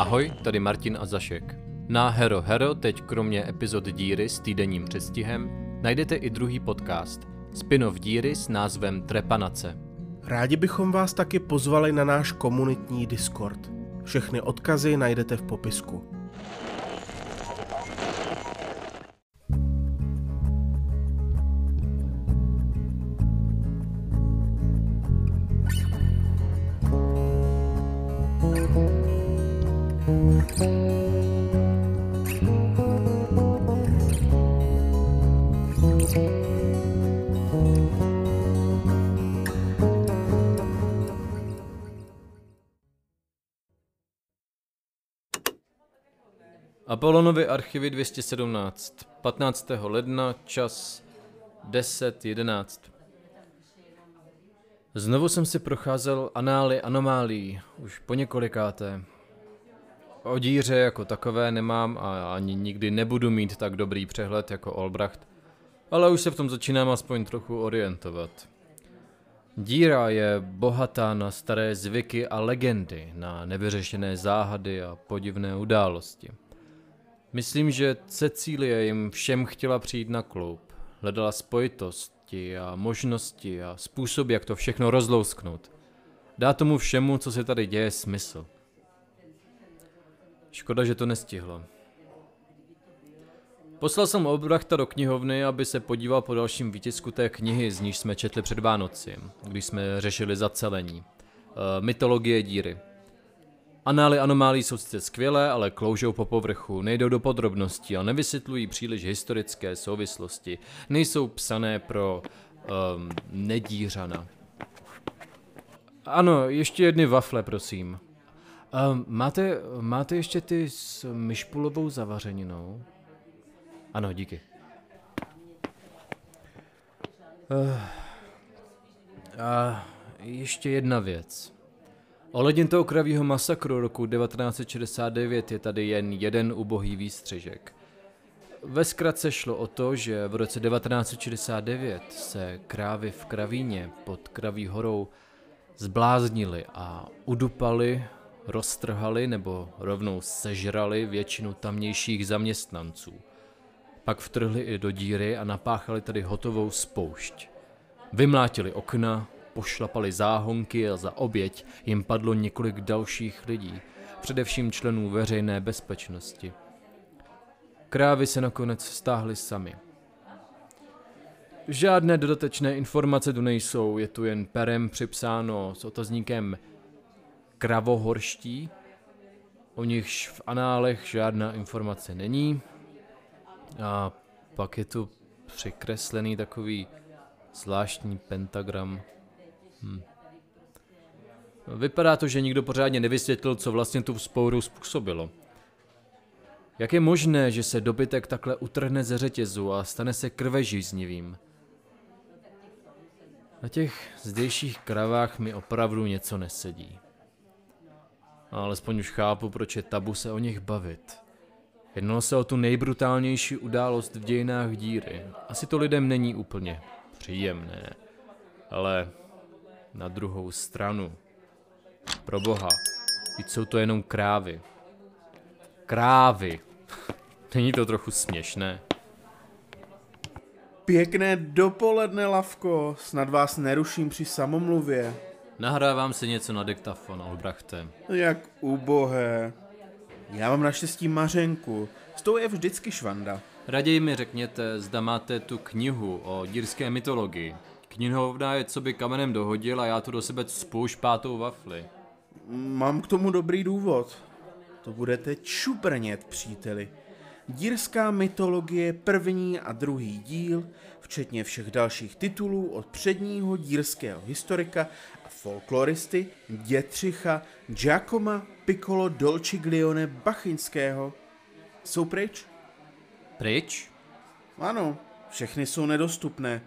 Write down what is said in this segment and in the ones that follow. Ahoj, tady Martin a Zašek. Na Hero Hero teď kromě epizod Díry s týdenním předstihem najdete i druhý podcast, spin-off Díry s názvem Trepanace. Rádi bychom vás taky pozvali na náš komunitní Discord. Všechny odkazy najdete v popisku. Polonovy archivy 217, 15. ledna, čas 10:11. Znovu jsem si procházel anály anomálií, už po několikáté. O díře jako takové nemám a ani nikdy nebudu mít tak dobrý přehled jako Olbracht, ale už se v tom začínám aspoň trochu orientovat. Díra je bohatá na staré zvyky a legendy, na nevyřešené záhady a podivné události. Myslím, že Cecílie jim všem chtěla přijít na kloub. Hledala spojitosti a možnosti a způsob, jak to všechno rozlousknout. Dá tomu všemu, co se tady děje, smysl. Škoda, že to nestihlo. Poslal jsem Olbrachta do knihovny, aby se podíval po dalším výtisku té knihy, z níž jsme četli před Vánoci, když jsme řešili zacelení. Mytologie díry. Anály anomálí jsou sice skvělé, ale kloužou po povrchu, nejdou do podrobností a nevysvětlují příliš historické souvislosti. Nejsou psané pro nedířana. Ano, ještě jedny wafle, prosím. Máte ještě ty s myšpulovou zavařeninou? Ano, díky. A ještě jedna věc. Ohledně toho kravího masakru roku 1969 je tady jen jeden ubohý výstřežek. Ve zkratce šlo o to, že v roce 1969 se krávy v kravíně pod Kraví horou zbláznily a udupali, roztrhali nebo rovnou sežrali většinu tamnějších zaměstnanců. Pak vtrhli i do díry a napáchali tady hotovou spoušť. Vymlátili okna, pošlapali záhonky a za oběť jim padlo několik dalších lidí, především členů veřejné bezpečnosti. Krávy se nakonec stáhly sami. Žádné dodatečné informace tu nejsou, je tu jen perem připsáno s otazníkem kravohorští, o nichž v análech žádná informace není. A pak je tu přikreslený takový zvláštní pentagram. Vypadá to, že nikdo pořádně nevysvětlil, co vlastně tu vzpouru způsobilo. Jak je možné, že se dobytek takhle utrhne ze řetězu a stane se krvežíznivým? Na těch zdejších kravách mi opravdu něco nesedí. A alespoň už chápu, proč je tabu se o nich bavit. Jednalo se o tu nejbrutálnější událost v dějinách díry. Asi to lidem není úplně příjemné, ale... Na druhou stranu. Proboha, teď jsou to jenom krávy. Krávy. Není to trochu směšné? Pěkné dopoledne, Lavko. Snad vás neruším při samomluvě. Nahrávám si něco na diktafon, Olbrachte. Jak ubohé. Já mám naštěstí Mařenku. S tou je vždycky švanda. Raději mi řekněte, zda máte tu knihu o dírské mytologii. Knihovna je co by kamenem dohodil a já tu do sebe cpu špátou wafli. Mám k tomu dobrý důvod. To budete čuprnět, příteli. Dírská mytologie, první a druhý díl, včetně všech dalších titulů od předního dírského historika a folkloristy Dětřicha Giacoma Piccolo Dolciglione Bachinského, jsou pryč? Pryč? Ano, všechny jsou nedostupné.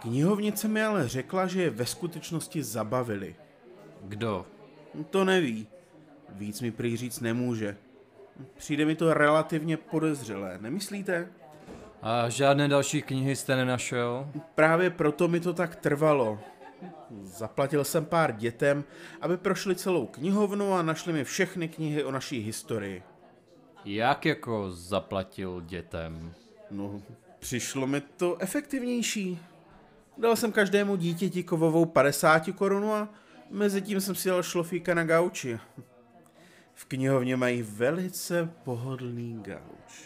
Knihovnice mi ale řekla, že je ve skutečnosti zabavili. Kdo? To neví. Víc mi prý říct nemůže. Přijde mi to relativně podezřelé, nemyslíte? A žádné další knihy jste nenašel? Právě proto mi to tak trvalo. Zaplatil jsem pár dětem, aby prošli celou knihovnu a našli mi všechny knihy o naší historii. Jak jako zaplatil dětem? No, přišlo mi to efektivnější. Dal jsem každému dítěti kovovou 50 korunu a mezi tím jsem si dal šlofíka na gauči. V knihovně mají velice pohodlný gauč.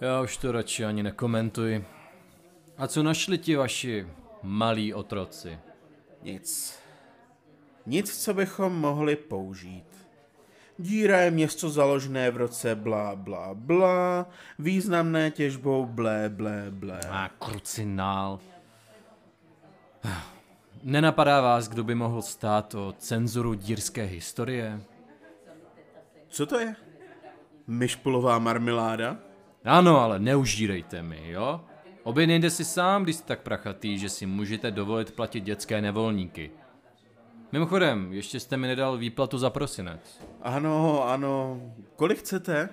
Já už to radši ani nekomentuji. A co našli ti vaši malí otroci? Nic. Nic, co bychom mohli použít. Díra je město založené v roce blá blá blá, významné těžbou blé blé blé. A krucinál. Nenapadá vás, kdo by mohl stát o cenzuru dírské historie? Co to je? Myšpulová marmeláda? Ano, ale neužírejte mi, jo? Objednejte si sám, když jste tak prachatý, že si můžete dovolit platit dětské nevolníky. Mimochodem, ještě jste mi nedal výplatu za prosinec. Ano. Kolik chcete?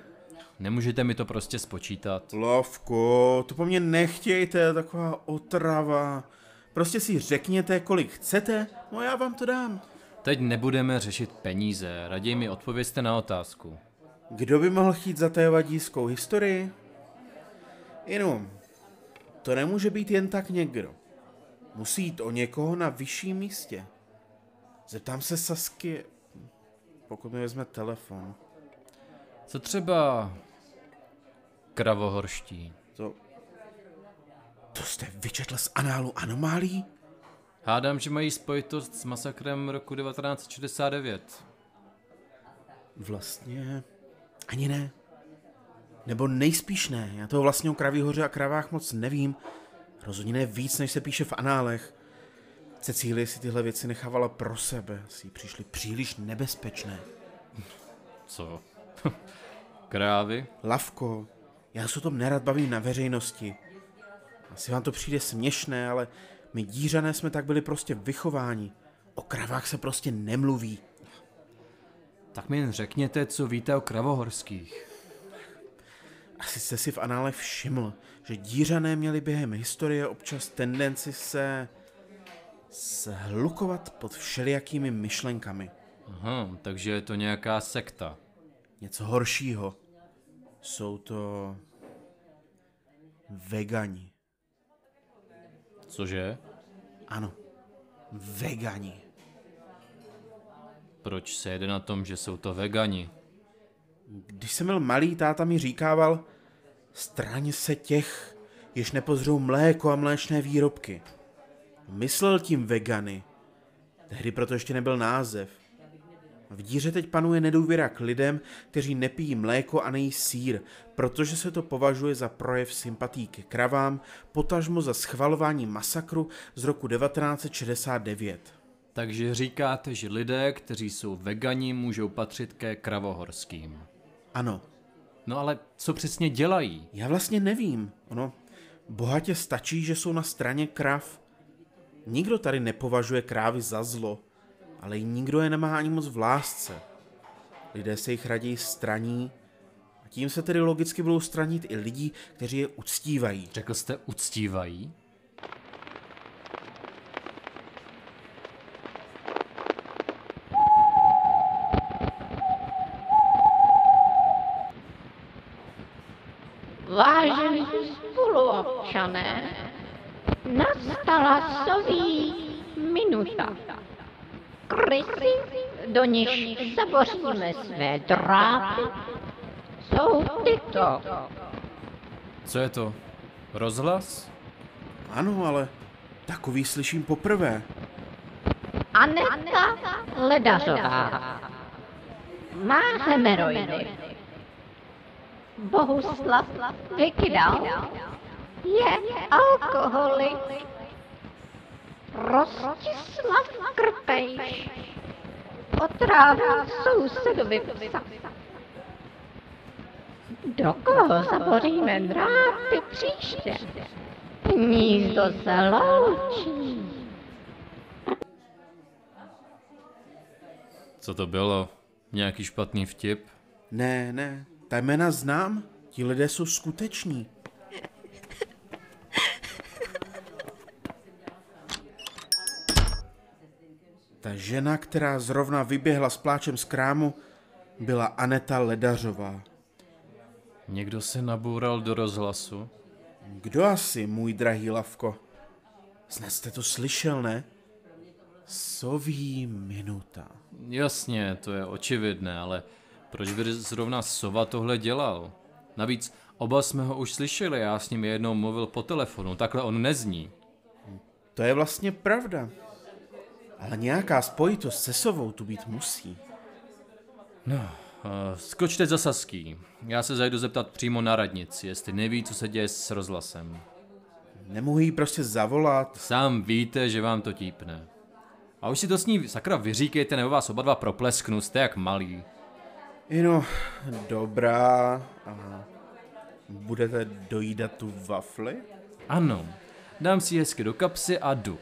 Nemůžete mi to prostě spočítat. Lavko, to po mně nechtějte, taková otrava. Prostě si řekněte, kolik chcete, no já vám to dám. Teď nebudeme řešit peníze, raději mi odpovězte na otázku. Kdo by mohl chtít zatajovat dískou historii? Jenom, to nemůže být jen tak někdo. Musí jít o někoho na vyšším místě. Zeptám se Sasky, pokud mi vezme telefon. Co třeba kravohorští? To jste vyčetl z análu anomálí? Hádám, že mají spojitost s masakrem roku 1969. Vlastně ani ne. Nebo nejspíš ne. Já toho vlastně o Kraví hoře a kravách moc nevím. Rozhodně ne víc, než se píše v análech. Cecílie si tyhle věci nechávala pro sebe. Si přišly příliš nebezpečné. Co? Krávy? Lavko, já se o tom nerad bavím na veřejnosti. Asi vám to přijde směšné, ale my dířané jsme tak byli prostě vychováni. O kravách se prostě nemluví. Tak mi jen řekněte, co víte o kravohorských. Asi jste si v análech všiml, že dířané měli během historie občas tendenci se shlukovat pod všelijakými myšlenkami. Aha, takže je to nějaká sekta. Něco horšího. Jsou to vegani. Cože? Ano, vegani. Proč se jede na tom, že jsou to vegani? Když jsem byl malý, táta mi říkával, straň se těch, jež nepozřou mléko a mléčné výrobky. Myslel tím vegany. Tehdy proto ještě nebyl název. V díře teď panuje nedůvěra k lidem, kteří nepijí mléko a nejí sýr, protože se to považuje za projev sympatí ke kravám, potažmo za schvalování masakru z roku 1969. Takže říkáte, že lidé, kteří jsou vegani, můžou patřit ke kravohorským. Ano. No ale co přesně dělají? Já vlastně nevím. Ono, bohatě stačí, že jsou na straně krav. Nikdo tady nepovažuje krávy za zlo, ale nikdo je nemá ani moc v lásce. Lidé se jich raději straní a tím se tedy logicky budou stranit i lidi, kteří je uctívají. Řekl jste uctívají? Vážení spoluobčané, nastala soví minuta. Krysy, do nich zaboříme své drápy, jsou tyto. Co je to? Rozhlas? Ano, ale takový slyším poprvé. Aneta Ledášová má hemeroidy. Bohuslav Vykydal je alkoholik. Prostislav Krpejš otrávil sousedovi psa. Do koho zaboříme drápy příště? Hnízdo se loučí. Co to bylo? Nějaký špatný vtip? Ne, ta jména znám. Ti lidé jsou skuteční. Ta žena, která zrovna vyběhla s pláčem z krámu, byla Aneta Ledášová. Někdo se naboural do rozhlasu? Kdo asi, můj drahý Lavko? Snad jste to slyšel, ne? Soví minuta. Jasně, to je očividné, ale proč by zrovna Sova tohle dělal? Navíc oba jsme ho už slyšeli, já s ním jednou mluvil po telefonu, takhle on nezní. To je vlastně pravda. Ale nějaká spojitost se Sovou tu být musí. No, skočte za Saský. Já se zajdu zeptat přímo na radnici, jestli neví, co se děje s rozhlasem. Nemohu jí prostě zavolat. Sám víte, že vám to típne. A už si to s ní sakra vyříkejte, nebo vás oba dva proplesknu, jste jak malí. No, dobrá. Aha. Budete dojídat tu wafli? Ano, dám si hezky do kapsy a jdu.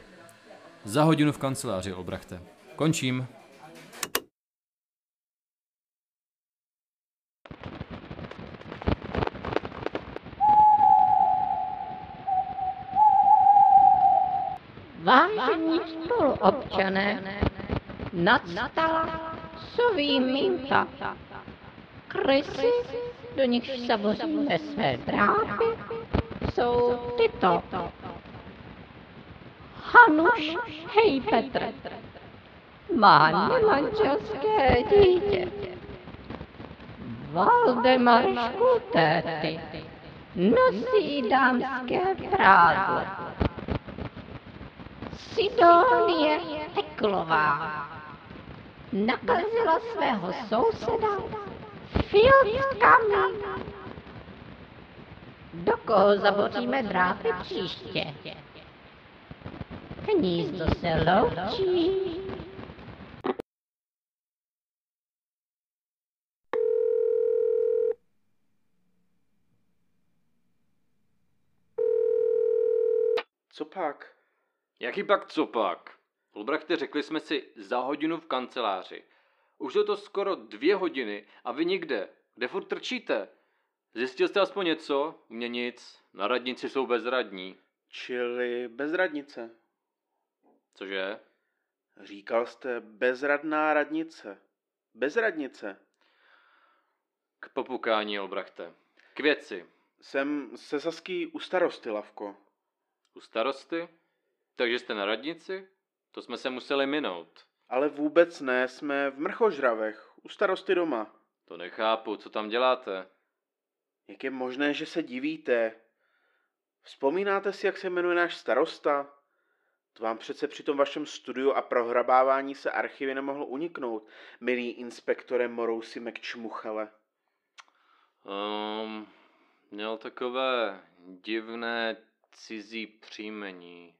Za hodinu v kanceláři, Olbrachte. Končím. Vážení spoluobčané, nadstala soví minta. Krysy, do nichž zaboříme své drápy, jsou tyto. Hanuš, hej Petr, má nemanželské dítě. Valdemar Škultéty nosí dámské prádlo. Sidonie Eklová nakazila svého souseda filtkami. Do koho zaboříme drápy příště? Hnízdo se loučí. Co pak? Jaký pak co pak? Olbrachte, řekli jsme si za hodinu v kanceláři. Už je to skoro 2 hodiny a vy nikde. Kde furt trčíte? Zjistil jste aspoň něco? U mě nic. Na radnici jsou bezradní. Čili bezradnice. Cože? Říkal jste bezradná radnice. Bezradnice. K popukání, Olbrachte. K věci. Jsem se Saský u starosty, Lavko. U starosty? Takže jste na radnici? To jsme se museli minout. Ale vůbec ne, jsme v Mrchožravech, u starosty doma. To nechápu, co tam děláte? Jak je možné, že se divíte? Vzpomínáte si, jak se jmenuje náš starosta? To vám přece při tom vašem studiu a prohrabávání se archivy nemohlo uniknout, milý inspektore Morousy Mekčmuchale. Měl takové divné cizí příjmení.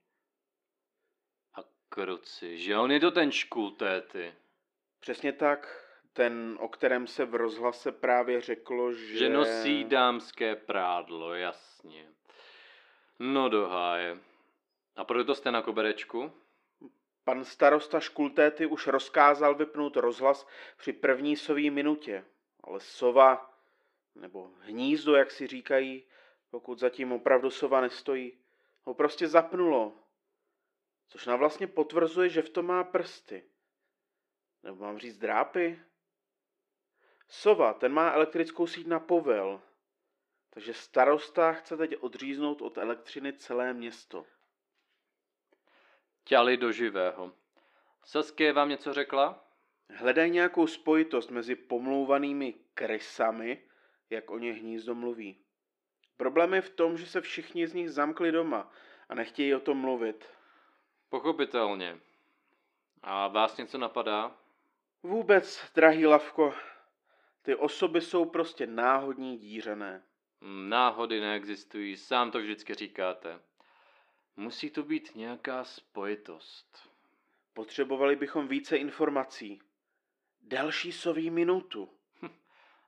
A kruci, že on je to ten Škultéty. Přesně tak, ten, o kterém se v rozhlase právě řeklo, že... Že nosí dámské prádlo, jasně. No do háje. A proto jste na koberečku? Pan starosta Škultéty už rozkázal vypnout rozhlas při první soví minutě. Ale sova, nebo hnízdo, jak si říkají, pokud zatím opravdu sova nestojí, ho prostě zapnulo. Což nám vlastně potvrzuje, že v tom má prsty. Nebo mám říct drápy? Sova, ten má elektrickou síť na povel. Takže starosta chce teď odříznout od elektřiny celé město. Těli do živého. Saskia vám něco řekla? Hledaj nějakou spojitost mezi pomlouvanými krysami, jak o ně hnízdo mluví. Problém je v tom, že se všichni z nich zamkli doma a nechtějí o tom mluvit. Pochopitelně. A vás něco napadá? Vůbec, drahý Lavko. Ty osoby jsou prostě náhodní dířané. Náhody neexistují, sám to vždycky říkáte. Musí to být nějaká spojitost. Potřebovali bychom více informací. Další soví minutu.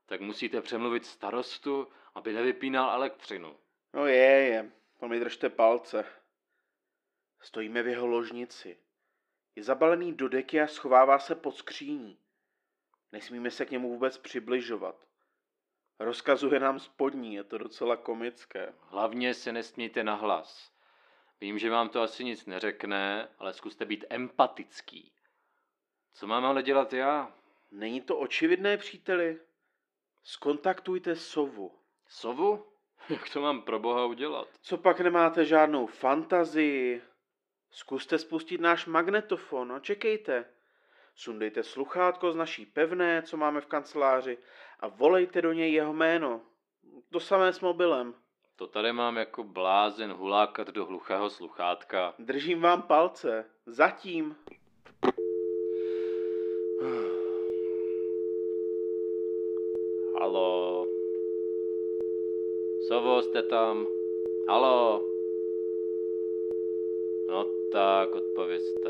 Tak musíte přemluvit starostu, aby nevypínal elektřinu. No je, to mi držte palce. Stojíme v jeho ložnici. Je zabalený do deky a schovává se pod skříní. Nesmíme se k němu vůbec přibližovat. Rozkazuje nám spodní, je to docela komické. Hlavně se nesmějte na hlas. Vím, že vám to asi nic neřekne, ale zkuste být empatický. Co mám ale dělat já? Není to očividné, příteli? Skontaktujte Sovu. Sovu? Jak to mám pro boha udělat? Co pak nemáte žádnou fantazii? Zkuste spustit náš magnetofon a čekejte. Sundejte sluchátko z naší pevné, co máme v kanceláři, a volejte do něj jeho jméno. To samé s mobilem. To tady mám jako blázen hulákat do hluchého sluchátka. Držím vám palce. Zatím. Haló. Sovo, jste tam? Haló. No tak, odpovězte.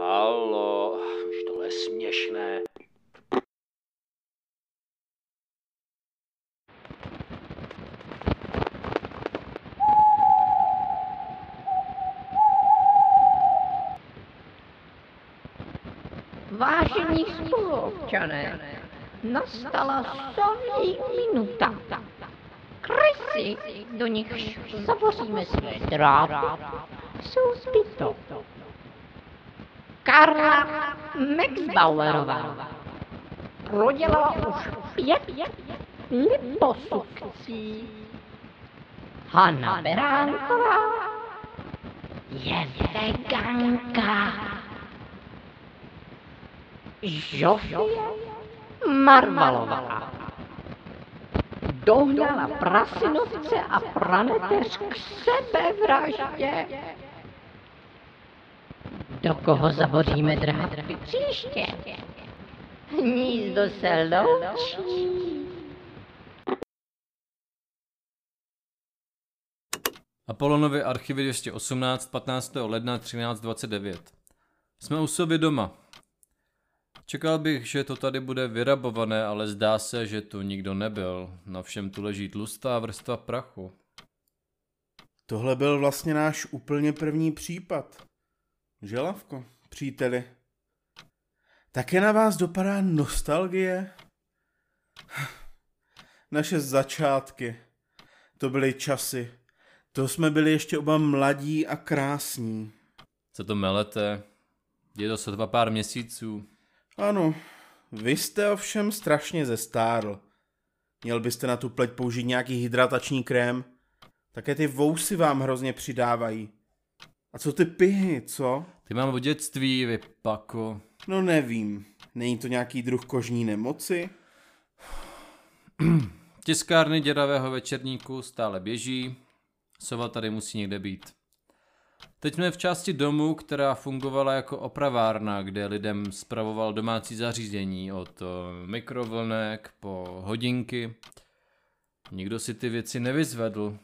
Haló. Už tohle je směšné. Vážení spoluobčané, nastala slavná minuta. Krysy, do nichž zavoříme své drápy, jsou zbytou. Karla Maxbauerová prodělala už 5 liposukcí. Hanna Berantová je veganka. Joffy Marvalová dohnala prasinovce a praneteř k sebevraždě. Do koho zaboříme drápy příště? Hnízdo se loučí. A Polonovy archivy 218, 15. ledna 1329. Jsme u Sovy doma. Čekal bych, že to tady bude vyrabované, ale zdá se, že tu nikdo nebyl. Na všem tu leží tlustá vrstva prachu. Tohle byl vlastně náš úplně první případ. Želavko, příteli. Také na vás dopadá nostalgie? Naše začátky. To byly časy. To jsme byli ještě oba mladí a krásní. Co to melete? Je to sotva pár měsíců. Ano, vy jste ovšem strašně zestárl. Měl byste na tu pleť použít nějaký hydratační krém. Také ty vousy vám hrozně přidávají. A co ty pihy, co? Ty mám od dětství, vy pako. No nevím, není to nějaký druh kožní nemoci? Tiskárny děravého večerníku stále běží. Sova tady musí někde být. Teď jsme v části domu, která fungovala jako opravárna, kde lidem spravoval domácí zařízení od mikrovlnek po hodinky. Nikdo si ty věci nevyzvedl.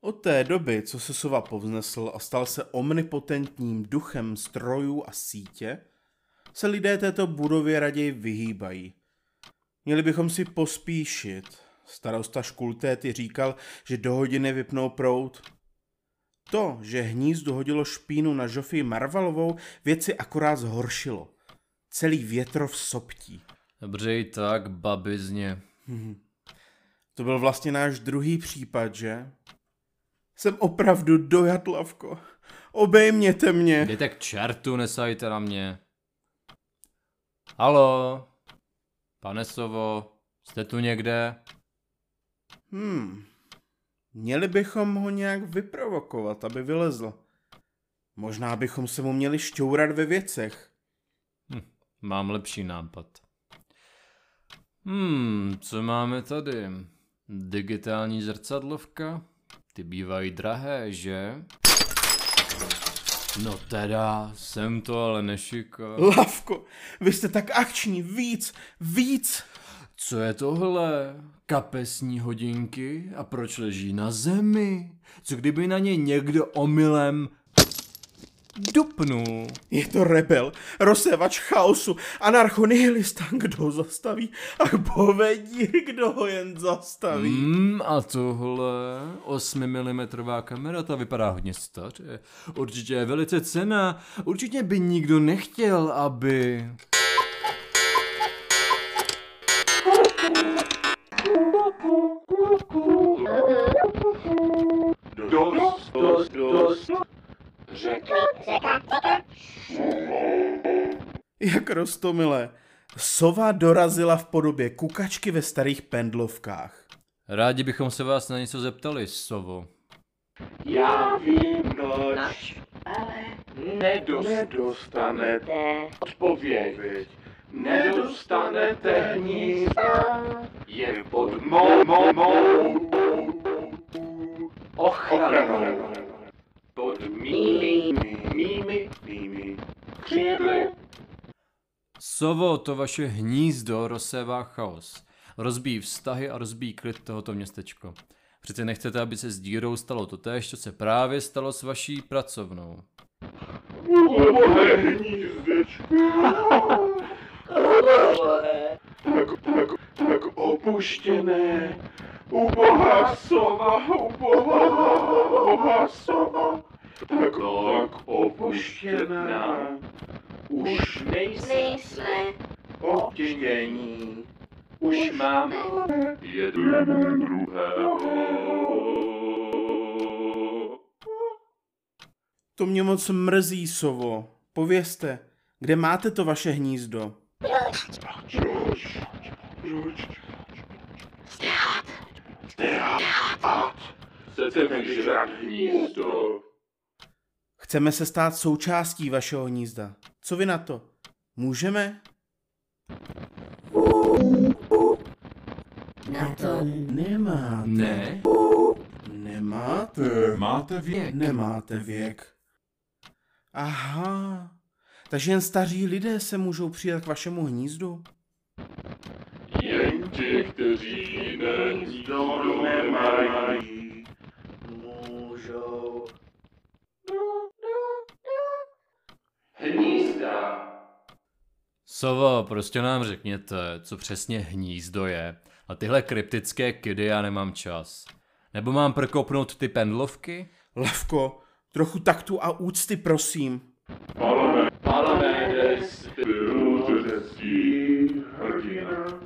Od té doby, co se Sova povznesl a stal se omnipotentním duchem strojů a sítě, se lidé této budově raději vyhýbají. Měli bychom si pospíšit. Starosta Škultéty říkal, že do hodiny vypnou proud. To, že hnízdu hodilo špínu na Joffy Marvalovou, věci akorát zhoršilo. Celý větrov soptí. Dobře i tak, babizně. To byl vlastně náš druhý případ, že? Jsem opravdu dojat, Lavko. Obejměte mě. Jděte k čertu, nesajte na mě. Haló? Pane Sovo, jste tu někde? Měli bychom ho nějak vyprovokovat, aby vylezl. Možná bychom se mu měli šťourat ve věcech. Mám lepší nápad. Co máme tady? Digitální zrcadlovka? Ty bývají drahé, že? No teda, jsem to ale nešikal. Lavko, vy jste tak akční, víc! Co je tohle? Kapesní hodinky? A proč leží na zemi? Co kdyby na ně někdo omylem dupnul? Je to rebel, rozsévač chaosu, anarchonihilista, kdo ho zastaví? Ach bohve dík, kdo ho jen zastaví? A tohle 8mm kamera, ta vypadá hodně staře. Určitě je velice cenná, určitě by nikdo nechtěl, aby... Dost, Jak roztomile. Sova dorazila v podobě kukačky ve starých pendlovkách. Rádi bychom se vás na něco zeptali, Sovo. Já vím, noč, ale nedostanete odpověď. Nedostanete nic. Je pod mou ochranou. Pod mými křídly. Sovo, to vaše hnízdo rozsévá chaos. Rozbíjí vztahy a rozbíjí klid tohoto městečko. Přece nechcete, aby se s dírou stalo totéž, co se právě stalo s vaší pracovnou. Ubohé hnízdečko. Tak opuštěné. Ubohá sova, ubohá sova. Tak opuštěná. Už nejsme obtěžení. Už máme jeden druhého. To mě moc mrzí, Sovo. Povězte, kde máte to vaše hnízdo? Chcete mi žrat hnízdo? Chceme se stát součástí vašeho hnízda. Co vy na to? Můžeme? Na to nemáte. Ne? Nemáte. Máte věk. Nemáte věk. Aha. Takže jen staří lidé se můžou přidat k vašemu hnízdu? Jen ti, kteří jiné hnízdo nemají, můžou. Hnízda. Sovo, prostě nám řekněte, co přesně hnízdo je. A tyhle kryptické kidy já nemám čas. Nebo mám prokopnout ty pendlovky? Lavko, trochu taktu a úcty, prosím. Palamedeš byl řecký hrdina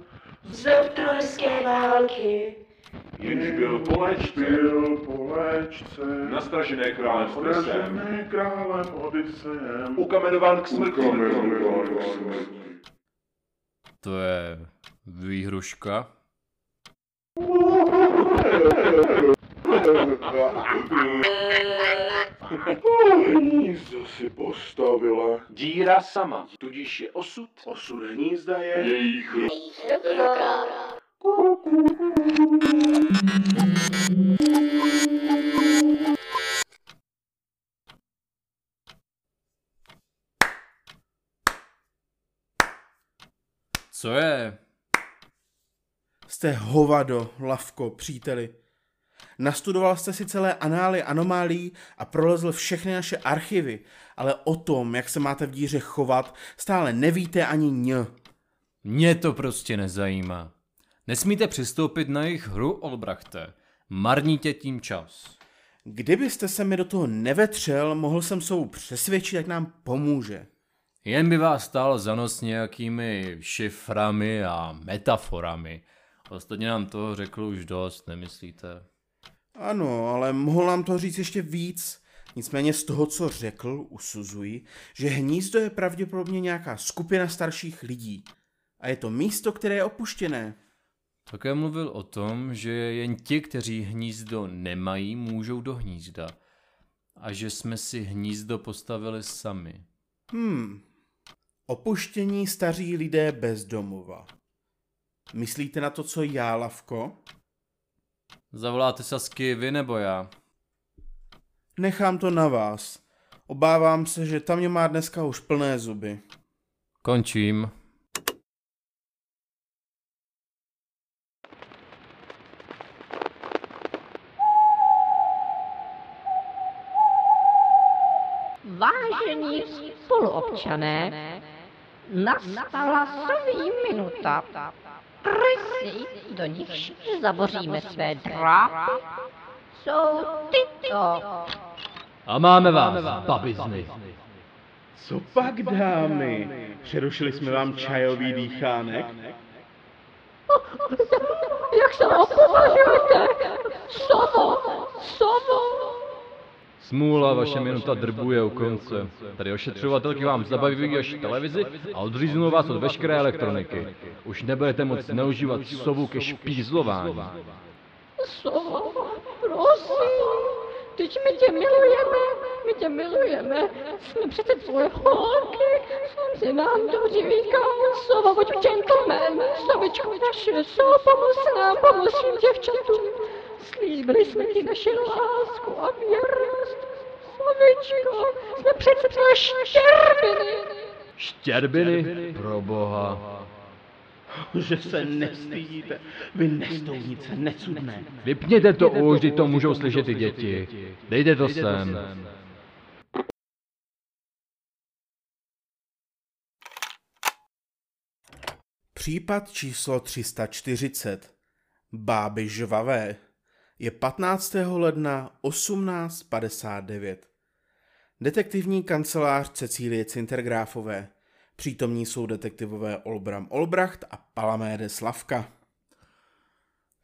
z doktorské války. Jenž byl po léčce, nastražené králem Odisejem, ukamenován k smrti. To je výhruška. Hnízdo si postavila díra sama, tudíž je osud. Osud hnízda je jejich ruka. Co je? Jste hovado, Lavko, příteli. Nastudoval jste si celé anály anomálií a prolezl všechny naše archivy, ale o tom, jak se máte v díře chovat, stále nevíte ani ně. Mě to prostě nezajímá. Nesmíte přistoupit na jejich hru, Olbrachte. Marníte tím čas. Kdybyste se mi do toho nevetřel, mohl jsem Sovu přesvědčit, jak nám pomůže. Jen by vás stál za nos nějakými šiframi a metaforami. Ostatně nám toho řekl už dost, nemyslíte? Ano, ale mohl nám to říct ještě víc. Nicméně z toho, co řekl, usuzuji, že hnízdo je pravděpodobně nějaká skupina starších lidí. A je to místo, které je opuštěné. Také mluvil o tom, že jen ti, kteří hnízdo nemají, můžou do hnízda. A že jsme si hnízdo postavili sami. Opuštění staří lidé bez domova. Myslíte na to, co já, Lavko? Zavoláte Sasky vy nebo já? Nechám to na vás. Obávám se, že ta mě má dneska už plné zuby. Končím. Vážení spoluobčané, nastala samý minuta. Krysy, do nichž zaboříme své drápy, jsou tyto. A máme vás, babizny. Co pak, dámy? Přerušili jsme vám čajový dýchánek? Jak se opovažujete? Sovo! Smůla, vaše minuta drbu je u konce. Tady ošetřovatelky vám zabaví až televizi a odříznou vás od veškeré elektroniky. Už nebudete moc zneužívat sovu ke špízlování. Sova, prosím, teď my tě milujeme, jsme přece tvoje holky, jsi nám to říkal. Sova, buď gentleman, sovičku naše, Sova, pomoz nám, pomoz jim děvčatům. Slíbili jsme ti naši lásku a věrnost. Slovičko, jsme přece tvoje štěrbiny. Štěrbiny? Pro boha. Že se nestydíte, vy nestounice, necudné. Vypněte to už, kdy to můžou slyšet i děti. Dejte to sem. Případ číslo 340. Báby žvavé. Je 15. ledna 1859. Detektivní kancelář Cecílie Cintergráfové. Přítomní jsou detektivové Olbracht a Palamedeš Slavka.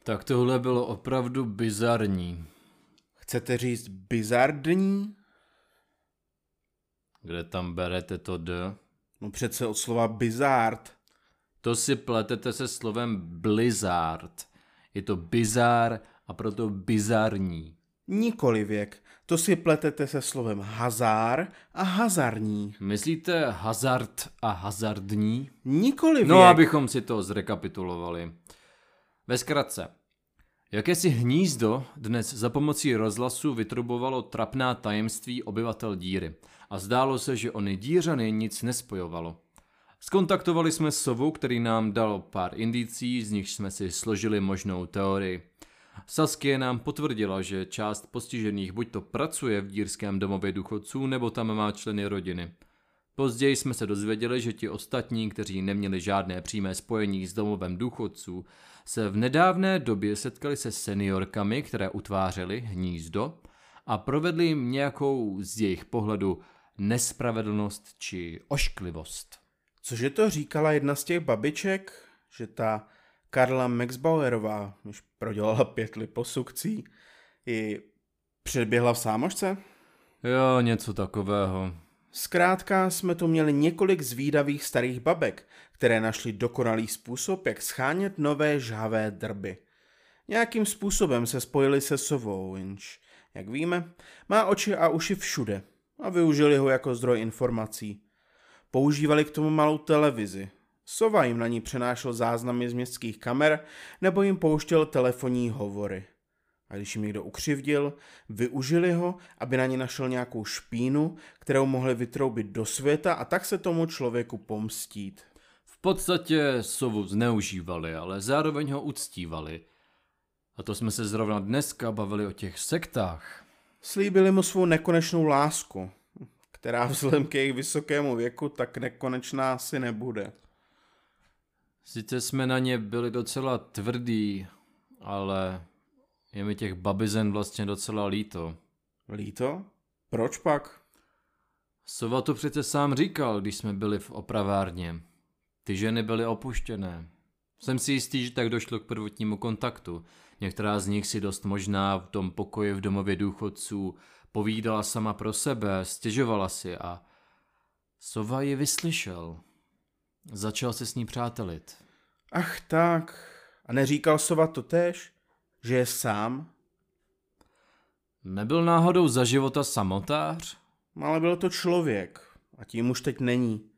Tak tohle bylo opravdu bizarní. Chcete říct bizardní? Kde tam berete to D? No přece od slova bizard. To si pletete se slovem blizzard. Je to bizár a proto bizarní. Nikolivěk. To si pletete se slovem hazár a hazardní. Myslíte hazard a hazardní? Nikolivěk. No, abychom si to zrekapitulovali. Ve zkratce. Jakési hnízdo dnes za pomocí rozhlasu vytrubovalo trapná tajemství obyvatel díry. A zdálo se, že ony dířany nic nespojovalo. Skontaktovali jsme Sovu, který nám dal pár indicí, z nich jsme si složili možnou teorii. Saskia nám potvrdila, že část postižených buďto pracuje v dírském domově důchodců, nebo tam má členy rodiny. Později jsme se dozvěděli, že ti ostatní, kteří neměli žádné přímé spojení s domovem důchodců, se v nedávné době setkali se seniorkami, které utvářely hnízdo a provedli jim nějakou z jejich pohledu nespravedlnost či ošklivost. Cože to říkala jedna z těch babiček, že ta Karla Maxbauerová, když prodělala 5 posukcí, i předběhla v sámošce? Jo, něco takového. Zkrátka jsme tu měli několik zvídavých starých babek, které našly dokonalý způsob, jak schánět nové žhavé drby. Nějakým způsobem se spojili se Sovou, jenž, jak víme, má oči a uši všude a využili ho jako zdroj informací. Používali k tomu malou televizi. Sova jim na ní přenášel záznamy z městských kamer nebo jim pouštěl telefonní hovory. A když jim někdo ukřivdil, využili ho, aby na ní našel nějakou špínu, kterou mohli vytroubit do světa a tak se tomu člověku pomstít. V podstatě Sovu zneužívali, ale zároveň ho uctívali. A to jsme se zrovna dneska bavili o těch sektách. Slíbili mu svou nekonečnou lásku, která vzhledem k jejich vysokému věku tak nekonečná asi nebude. Sice jsme na ně byli docela tvrdí, ale je mi těch babizen vlastně docela líto. Líto? Proč pak? Sova to přece sám říkal, když jsme byli v opravárně. Ty ženy byly opuštěné. Jsem si jistý, že tak došlo k prvotnímu kontaktu. Některá z nich si dost možná v tom pokoji v domově důchodců povídala sama pro sebe, stěžovala si a Sova ji vyslyšel. Začal se s ní přátelit. Ach tak. A neříkal Sova totéž, že je sám? Nebyl náhodou za života samotář? Ale byl to člověk a tím už teď není.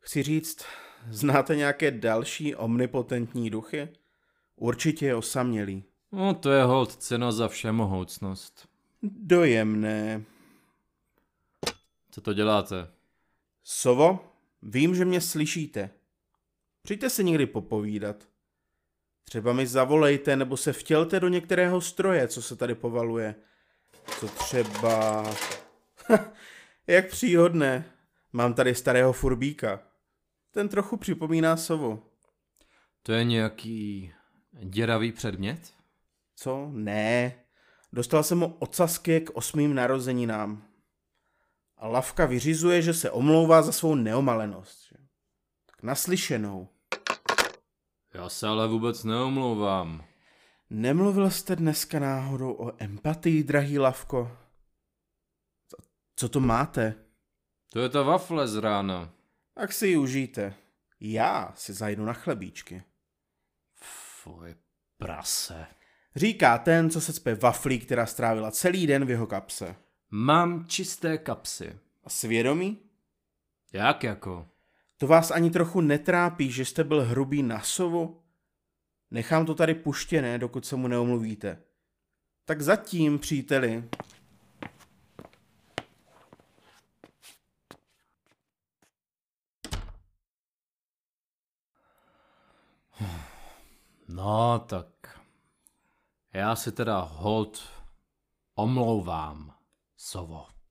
Chci říct, znáte nějaké další omnipotentní duchy? Určitě je osamělý. No to je holt cena za všemohoucnost. Dojemné. Co to děláte? Sovo? Vím, že mě slyšíte. Přijďte si někdy popovídat. Třeba mi zavolejte nebo se vtělte do některého stroje, co se tady povaluje. Co třeba... Jak příhodné. Mám tady starého furbíka. Ten trochu připomíná Sovu. To je nějaký děravý předmět? Co? Ne. Dostal jsem ho od Sasky k 8. narozeninám. A Lavka vyřizuje, že se omlouvá za svou neomalenost. Tak naslyšenou. Já se ale vůbec neomlouvám. Nemluvil jste dneska náhodou o empatii, drahý Lavko? Co to máte? To je ta wafle z rána. Tak si ji užijte. Já si zajdu na chlebíčky. Fuj, prase. Říká ten, co se cpe waflí, která strávila celý den v jeho kapse. Mám čisté kapsy. A svědomí? Jak jako? To vás ani trochu netrápí, že jste byl hrubý na Sovu? Nechám to tady puštěné, dokud se mu neomluvíte. Tak zatím, příteli. No tak, já si teda hod omlouvám, Sovo.